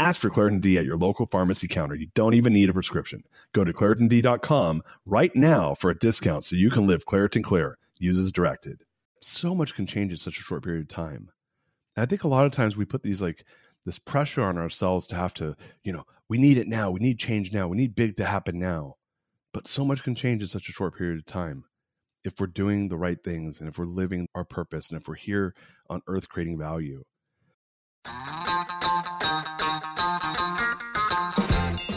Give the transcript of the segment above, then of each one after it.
Ask for Claritin D at your local pharmacy counter. You don't even need a prescription. Go to ClaritinD.com right now for a discount so you can live Claritin clear. Use as directed. So much can change in such a short period of time. And I think a lot of times we put these this pressure on ourselves to have to, we need it now. We need change now. We need big to happen now. But so much can change in such a short period of time. If we're doing the right things and if we're living our purpose and if we're here on earth creating value.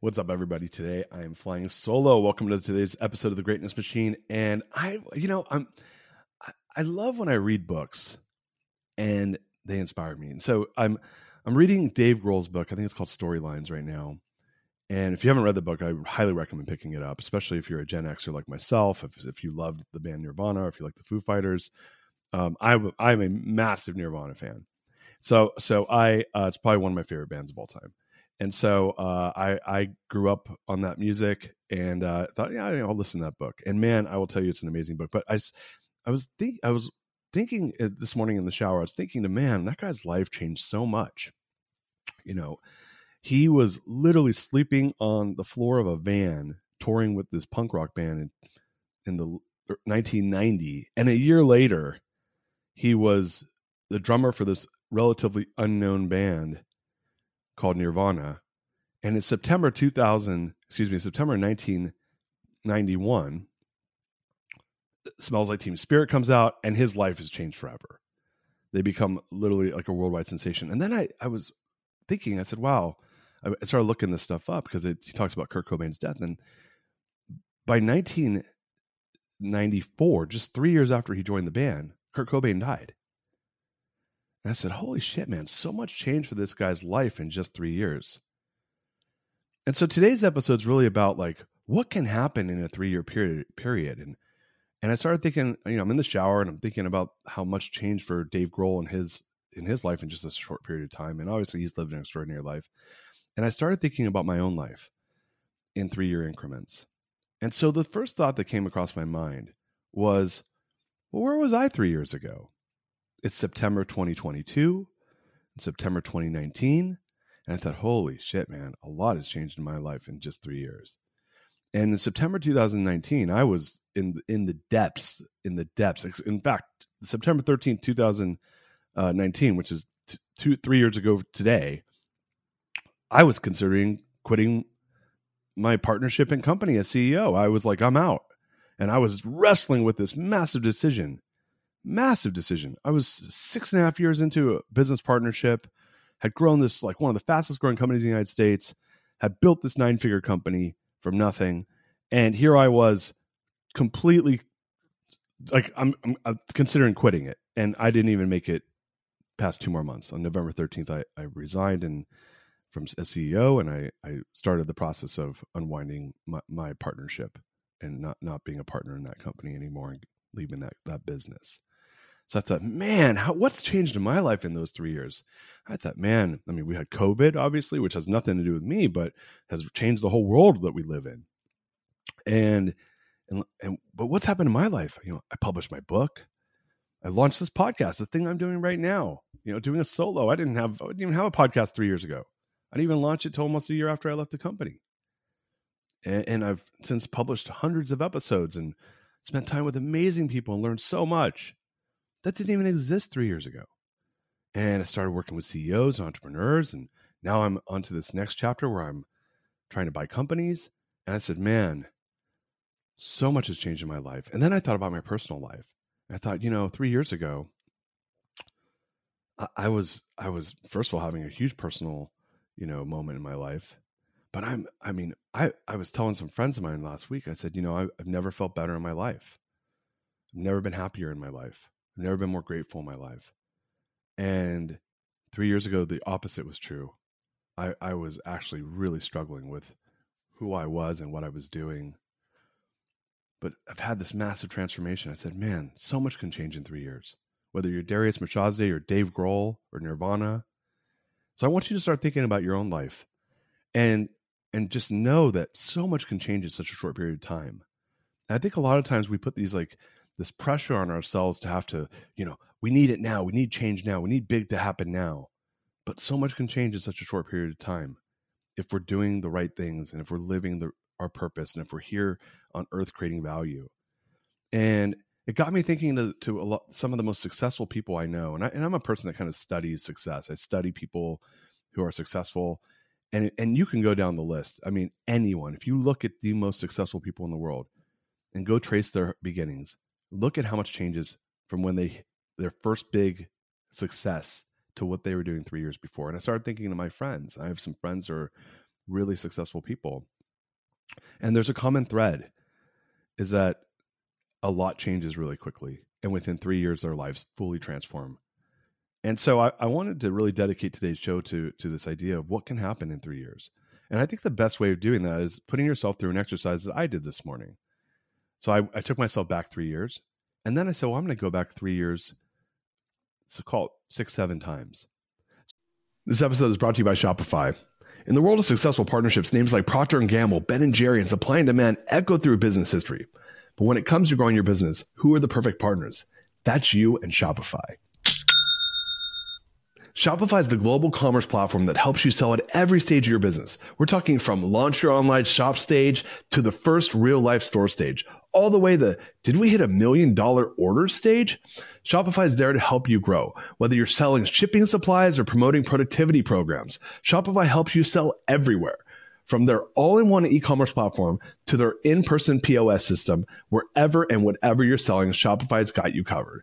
What's up, everybody? Today, I am flying solo. Welcome to today's episode of The Greatness Machine. And I love when I read books, and they inspire me. And so I'm reading Dave Grohl's book. I think it's called Storylines right now. And if you haven't read the book, I highly recommend picking it up, especially if you're a Gen Xer like myself, if you loved the band Nirvana, or if you like the Foo Fighters. I'm a massive Nirvana fan. So it's probably one of my favorite bands of all time. And so I grew up on that music and thought, yeah, I'll listen to that book. And man, I will tell you, it's an amazing book. But I was thinking this morning in the shower, I was thinking to, man, that guy's life changed so much, He was literally sleeping on the floor of a van, touring with this punk rock band in the 1990. And a year later, he was the drummer for this relatively unknown band called Nirvana. And in September 1991, Smells Like Team Spirit comes out, and his life has changed forever. They become literally like a worldwide sensation. And then I was thinking, I said, wow. I started looking this stuff up because he talks about Kurt Cobain's death. And by 1994, just 3 years after he joined the band, Kurt Cobain died. And I said, holy shit, man, so much change for this guy's life in just 3 years. And so today's episode is really about what can happen in a 3 year period. And I started thinking, I'm in the shower and I'm thinking about how much change for Dave Grohl and in his life in just a short period of time. And obviously he's lived an extraordinary life. And I started thinking about my own life in 3 year increments. And so the first thought that came across my mind was, well, where was I 3 years ago? It's September 2022, and September 2019. And I thought, holy shit, man, a lot has changed in my life in just 3 years. And in September 2019, I was in the depths. In fact, September 13th, 2019, which is 3 years ago today, I was considering quitting my partnership and company as CEO. I was like, I'm out. And I was wrestling with this massive decision. I was 6.5 years into a business partnership, had grown this, one of the fastest growing companies in the United States, had built this 9-figure company from nothing. And here I was completely I'm considering quitting it. And I didn't even make it past 2 more months. On November 13th, I resigned from a CEO, and I started the process of unwinding my partnership and not being a partner in that company anymore and leaving that business. So I thought, man, what's changed in my life in those 3 years? I thought, man, we had COVID, obviously, which has nothing to do with me, but has changed the whole world that we live in. And but what's happened in my life? I published my book. I launched this podcast, this thing I'm doing right now, you know, doing a solo. I didn't even have a podcast 3 years ago. I didn't even launch it till almost a year after I left the company. And I've since published hundreds of episodes and spent time with amazing people and learned so much. That didn't even exist 3 years ago. And I started working with CEOs and entrepreneurs. And now I'm onto this next chapter where I'm trying to buy companies. And I said, man, so much has changed in my life. And then I thought about my personal life. I thought, you know, 3 years ago, I was first of all, having a huge personal, you know, moment in my life. But I was telling some friends of mine last week, I said, you know, I've never felt better in my life. I've never been happier in my life. I've never been more grateful in my life. And 3 years ago, the opposite was true. I was actually really struggling with who I was and what I was doing. But I've had this massive transformation. I said, man, so much can change in 3 years, whether you're Darius Mirshahzadeh or Dave Grohl or Nirvana. So I want you to start thinking about your own life and just know that so much can change in such a short period of time. And I think a lot of times we put these like this pressure on ourselves to have to, you know, we need it now. We need change now. We need big to happen now. But so much can change in such a short period of time if we're doing the right things and if we're living our purpose and if we're here on earth creating value. And it got me thinking to a lot, some of the most successful people I know. And I'm a person that kind of studies success. I study people who are successful. And you can go down the list. I mean, anyone. If you look at the most successful people in the world and go trace their beginnings, look at how much changes from when their first big success to what they were doing 3 years before. And I started thinking to my friends. I have some friends who are really successful people. And there's a common thread is that a lot changes really quickly. And within 3 years, their lives fully transform. And so I wanted to really dedicate today's show to this idea of what can happen in 3 years. And I think the best way of doing that is putting yourself through an exercise that I did this morning. So I took myself back 3 years. And then I said, well, I'm going to go back 3 years, so call it 6-7 times. This episode is brought to you by Shopify. In the world of successful partnerships, names like Procter & Gamble, Ben & Jerry, and Supply and Demand echo through business history. But when it comes to growing your business, who are the perfect partners? That's you and Shopify. Shopify is the global commerce platform that helps you sell at every stage of your business. We're talking from launch your online shop stage to the first real life store stage, all the way to did we hit $1 million order stage? Shopify is there to help you grow. Whether you're selling shipping supplies or promoting productivity programs, Shopify helps you sell everywhere. From their all-in-one e-commerce platform to their in-person POS system, wherever and whatever you're selling, Shopify's got you covered.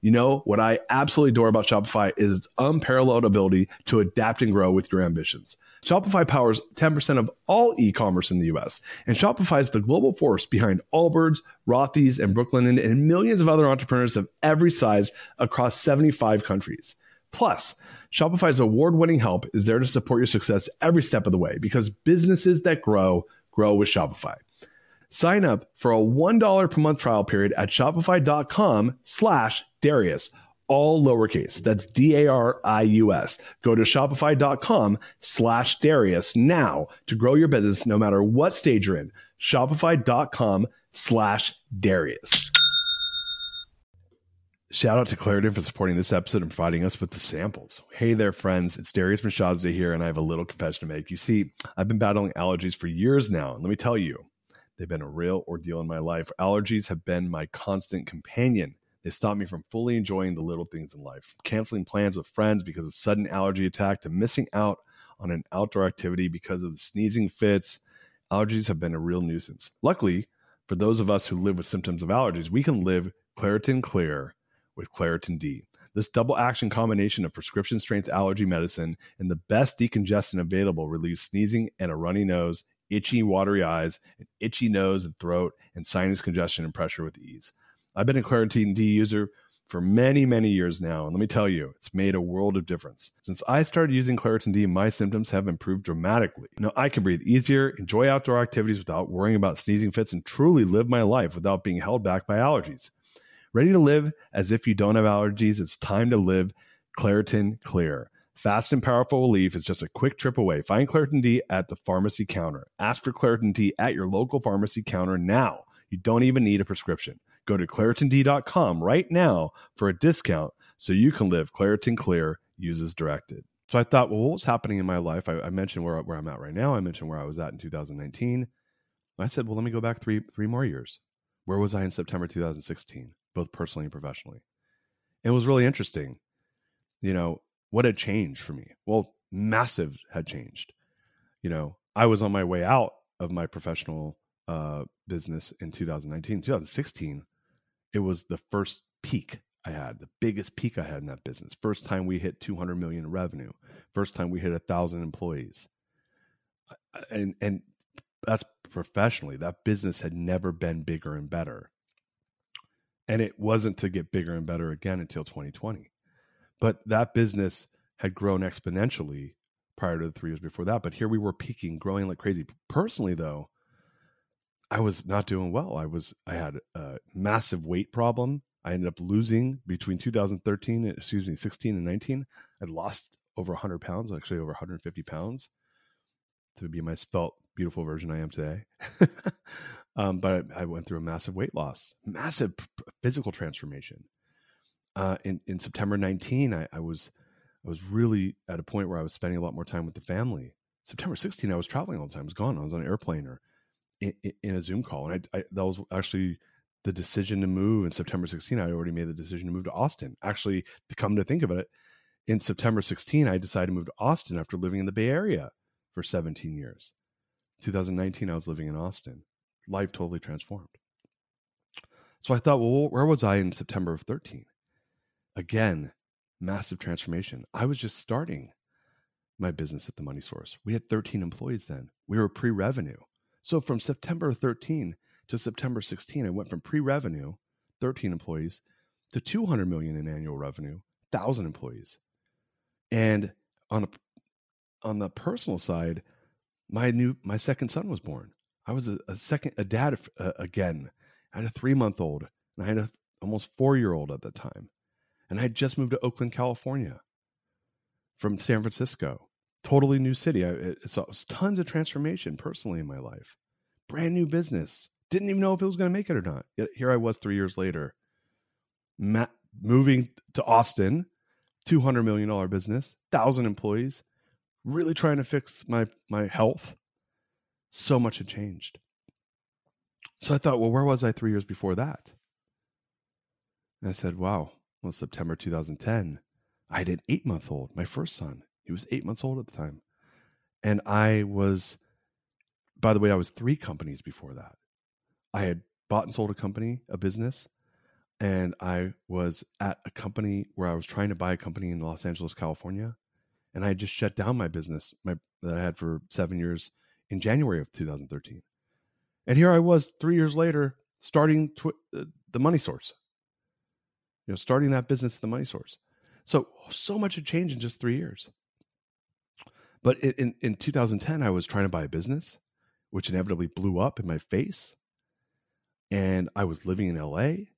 You know, what I absolutely adore about Shopify is its unparalleled ability to adapt and grow with your ambitions. Shopify powers 10% of all e-commerce in the US, and Shopify is the global force behind Allbirds, Rothy's, and Brooklinen, and millions of other entrepreneurs of every size across 75 countries. Plus, Shopify's award-winning help is there to support your success every step of the way, because businesses that grow, grow with Shopify. Sign up for a $1 per month trial period at shopify.com/Darius, all lowercase. That's D-A-R-I-U-S. Go to shopify.com/Darius now to grow your business no matter what stage you're in. Shopify.com/Darius. Shout out to Claritin for supporting this episode and providing us with the samples. Hey there, friends. It's Darius Mirshahzadeh here, and I have a little confession to make. You see, I've been battling allergies for years now, and let me tell you, they've been a real ordeal in my life. Allergies have been my constant companion. They stop me from fully enjoying the little things in life, from canceling plans with friends because of sudden allergy attack to missing out on an outdoor activity because of sneezing fits. Allergies have been a real nuisance. Luckily, for those of us who live with symptoms of allergies, we can live Claritin Clear with Claritin D. This double-action combination of prescription-strength allergy medicine and the best decongestant available relieves sneezing and a runny nose, itchy, watery eyes, an itchy nose and throat, and sinus congestion and pressure with ease. I've been a Claritin D user for many, many years now. And let me tell you, it's made a world of difference. Since I started using Claritin D, my symptoms have improved dramatically. Now I can breathe easier, enjoy outdoor activities without worrying about sneezing fits, and truly live my life without being held back by allergies. Ready to live as if you don't have allergies? It's time to live Claritin Clear. Fast and powerful relief is just a quick trip away. Find Claritin D at the pharmacy counter. Ask for Claritin D at your local pharmacy counter now. You don't even need a prescription. Go to ClaritinD.com right now for a discount so you can live Claritin Clear, use as directed. So I thought, well, what's happening in my life? I mentioned where I'm at right now. I mentioned where I was at in 2019. I said, well, let me go back three more years. Where was I in September 2016, both personally and professionally? It was really interesting. You know, what had changed for me? Well, massive had changed. You know, I was on my way out of my professional business in 2019, 2016. It was the first peak I had, the biggest peak I had in that business. First time we hit 200 million in revenue. First time we hit 1,000 employees. And that's professionally. That business had never been bigger and better. And it wasn't to get bigger and better again until 2020. But that business had grown exponentially prior to the 3 years before that. But here we were peaking, growing like crazy. Personally, though, I was not doing well. I had a massive weight problem. I ended up losing between 16 and 19. I'd lost over 100 pounds, actually over 150 pounds, to be my svelte, beautiful version I am today. But I went through a massive weight loss, massive physical transformation. In September 19, I was really at a point where I was spending a lot more time with the family. September 16, I was traveling all the time. I was gone. I was on an airplane or in a Zoom call. And that was actually the decision to move in September 16. I had already made the decision to move to Austin. Actually, to come to think of it, in September 16, I decided to move to Austin after living in the Bay Area for 17 years. 2019, I was living in Austin. Life totally transformed. So I thought, well, where was I in September of 13? Again, massive transformation. I was just starting my business at The Money Source. We had 13 employees then. We were pre-revenue. So from September 13 to September 16, I went from pre-revenue, 13 employees, to 200 million in annual revenue, 1,000 employees. And on the personal side, my second son was born. I was a dad again. I had a 3-month-old and I had a almost 4-year-old at the time. And I had just moved to Oakland, California from San Francisco. Totally new city. So it was tons of transformation personally in my life. Brand new business. Didn't even know if it was going to make it or not. Yet here I was 3 years later, moving to Austin, $200 million business, 1,000 employees, really trying to fix my health. So much had changed. So I thought, well, where was I 3 years before that? And I said, wow. Well, September 2010, I had an 8-month-old, my first son. He was 8 months old at the time. And by the way, I was 3 companies before that. I had bought and sold a business. And I was at a company where I was trying to buy a company in Los Angeles, California. And I had just shut down my business that I had for 7 years in January of 2013. And here I was 3 years later, starting The Money Source. You know, starting that business, The Money Source. So much had changed in just 3 years. But in 2010, I was trying to buy a business, which inevitably blew up in my face. And I was living in LA. I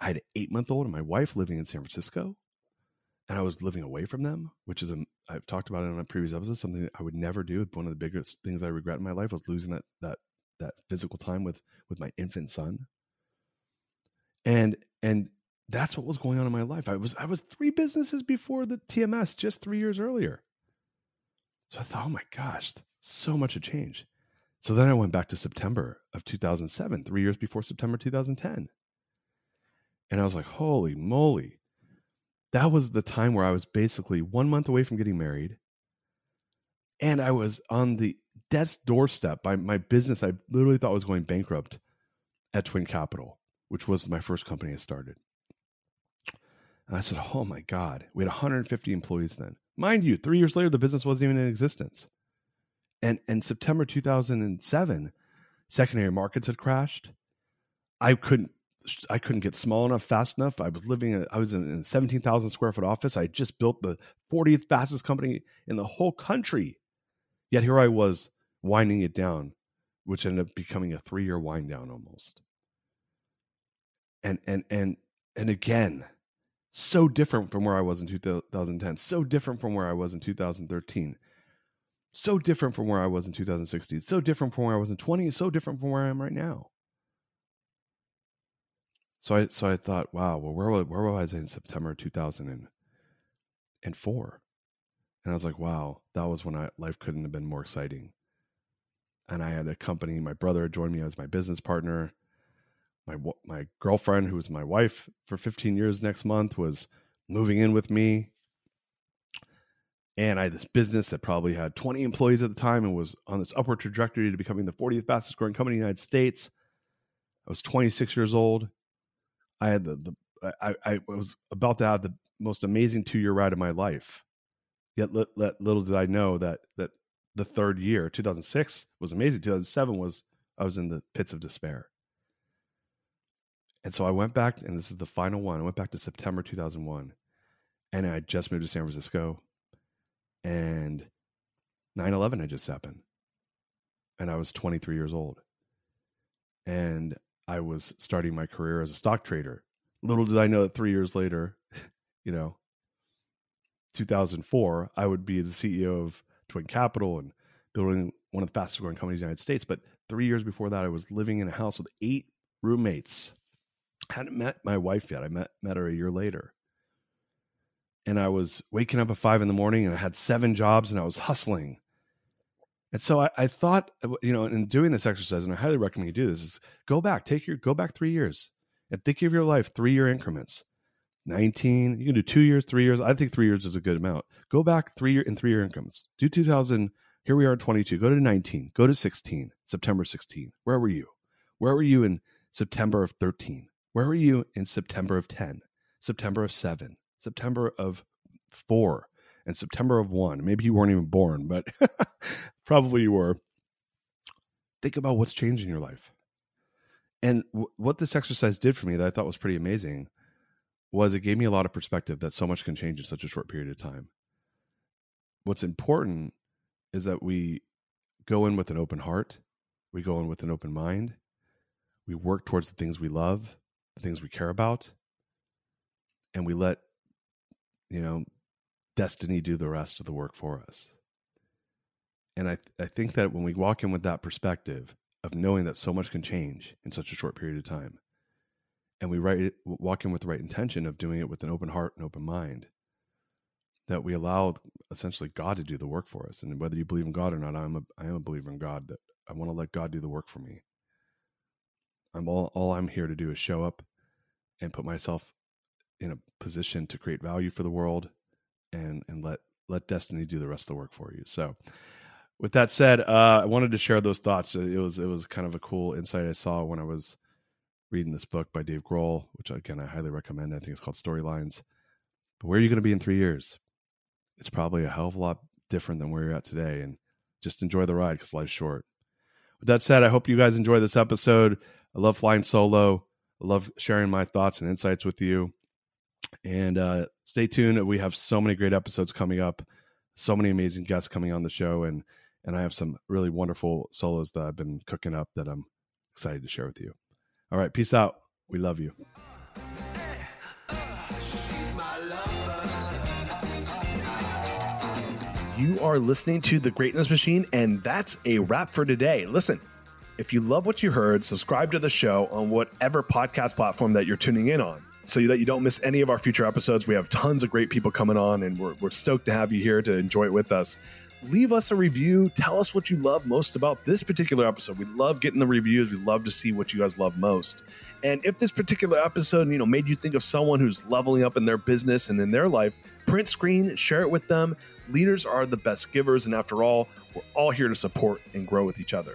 had an 8-month-old and my wife living in San Francisco. And I was living away from them, which is, I've talked about it on a previous episode, something that I would never do. One of the biggest things I regret in my life was losing that physical time with my infant son. And that's what was going on in my life. I was 3 businesses before the TMS just 3 years earlier. So I thought, oh my gosh, so much had changed. So then I went back to September of 2007, 3 years before September 2010. And I was like, holy moly. That was the time where I was basically 1 month away from getting married. And I was on the death's doorstep by my business. I literally thought was going bankrupt at Twin Capital, which was my first company I started. And I said, oh my God, we had 150 employees then. Mind you, 3 years later, the business wasn't even in existence. And in September 2007, secondary markets had crashed. I couldn't I couldn't get small enough, fast enough. I was in a 17,000 square foot office. I just built the 40th fastest company in the whole country. Yet here I was winding it down, which ended up becoming a 3-year wind down almost. And again, so different from where I was in 2010, so different from where I was in 2013, so different from where I was in 2016, so different from where I was in 20, so different from where I am right now. So I thought, wow, well, where was I in September 2004? And I was like, wow, that was when life couldn't have been more exciting. And I had a company, my brother joined me as my business partner. My girlfriend, who was my wife for 15 years next month, was moving in with me. And I had this business that probably had 20 employees at the time and was on this upward trajectory to becoming the 40th fastest growing company in the United States. I was 26 years old. I had I was about to have the most amazing 2-year ride of my life. Yet little did I know that the third year, 2006, was amazing. 2007 I was in the pits of despair. And so I went back, and this is the final one. I went back to September 2001, and I just moved to San Francisco, and 9/11 had just happened, and I was 23 years old, and I was starting my career as a stock trader. Little did I know that 3 years later, 2004, I would be the CEO of Twin Capital and building one of the fastest growing companies in the United States. But 3 years before that, I was living in a house with 8 roommates. I hadn't met my wife yet. I met her a year later. And I was waking up at 5 a.m, and I had 7 jobs, and I was hustling. And so I thought, in doing this exercise, and I highly recommend you do this, is go back 3 years and think of your life 3-year increments. 19, you can do 2 years, 3 years. I think 3 years is a good amount. Go back 3-year increments. Do 2000. Here we are at 22. Go to 19. Go to 16. September 16. Where were you? Where were you in September of 13? Where were you in September of 10? September of 7? September of 4? And September of 1. Maybe you weren't even born, but probably you were. Think about what's changed in your life. And what this exercise did for me that I thought was pretty amazing was it gave me a lot of perspective that so much can change in such a short period of time. What's important is that we go in with an open heart. We go in with an open mind. We work towards the things we love, the things we care about, and we let, destiny do the rest of the work for us. And I think that when we walk in with that perspective of knowing that so much can change in such a short period of time, and we walk in with the right intention of doing it with an open heart and open mind, that we allow essentially God to do the work for us. And whether you believe in God or not, I am a believer in God, that I want to let God do the work for me. All I'm here to do is show up and put myself in a position to create value for the world, and let destiny do the rest of the work for you. So with that said, I wanted to share those thoughts. It was kind of a cool insight I saw when I was reading this book by Dave Grohl, which again, I highly recommend. I think it's called Storylines. But where are you going to be in 3 years? It's probably a hell of a lot different than where you're at today, and just enjoy the ride because life's short. With that said, I hope you guys enjoy this episode. I love flying solo. I love sharing my thoughts and insights with you. And stay tuned. We have so many great episodes coming up, so many amazing guests coming on the show, and I have some really wonderful solos that I've been cooking up that I'm excited to share with you. All right, peace out. We love you. You are listening to The Greatness Machine, and that's a wrap for today. Listen, if you love what you heard, subscribe to the show on whatever podcast platform that you're tuning in on, so that you don't miss any of our future episodes. We have tons of great people coming on, and we're stoked to have you here to enjoy it with us. Leave us a review. Tell us what you love most about this particular episode. We love getting the reviews. We love to see what you guys love most. And if this particular episode, made you think of someone who's leveling up in their business and in their life, print screen, share it with them. Leaders are the best givers. And after all, we're all here to support and grow with each other.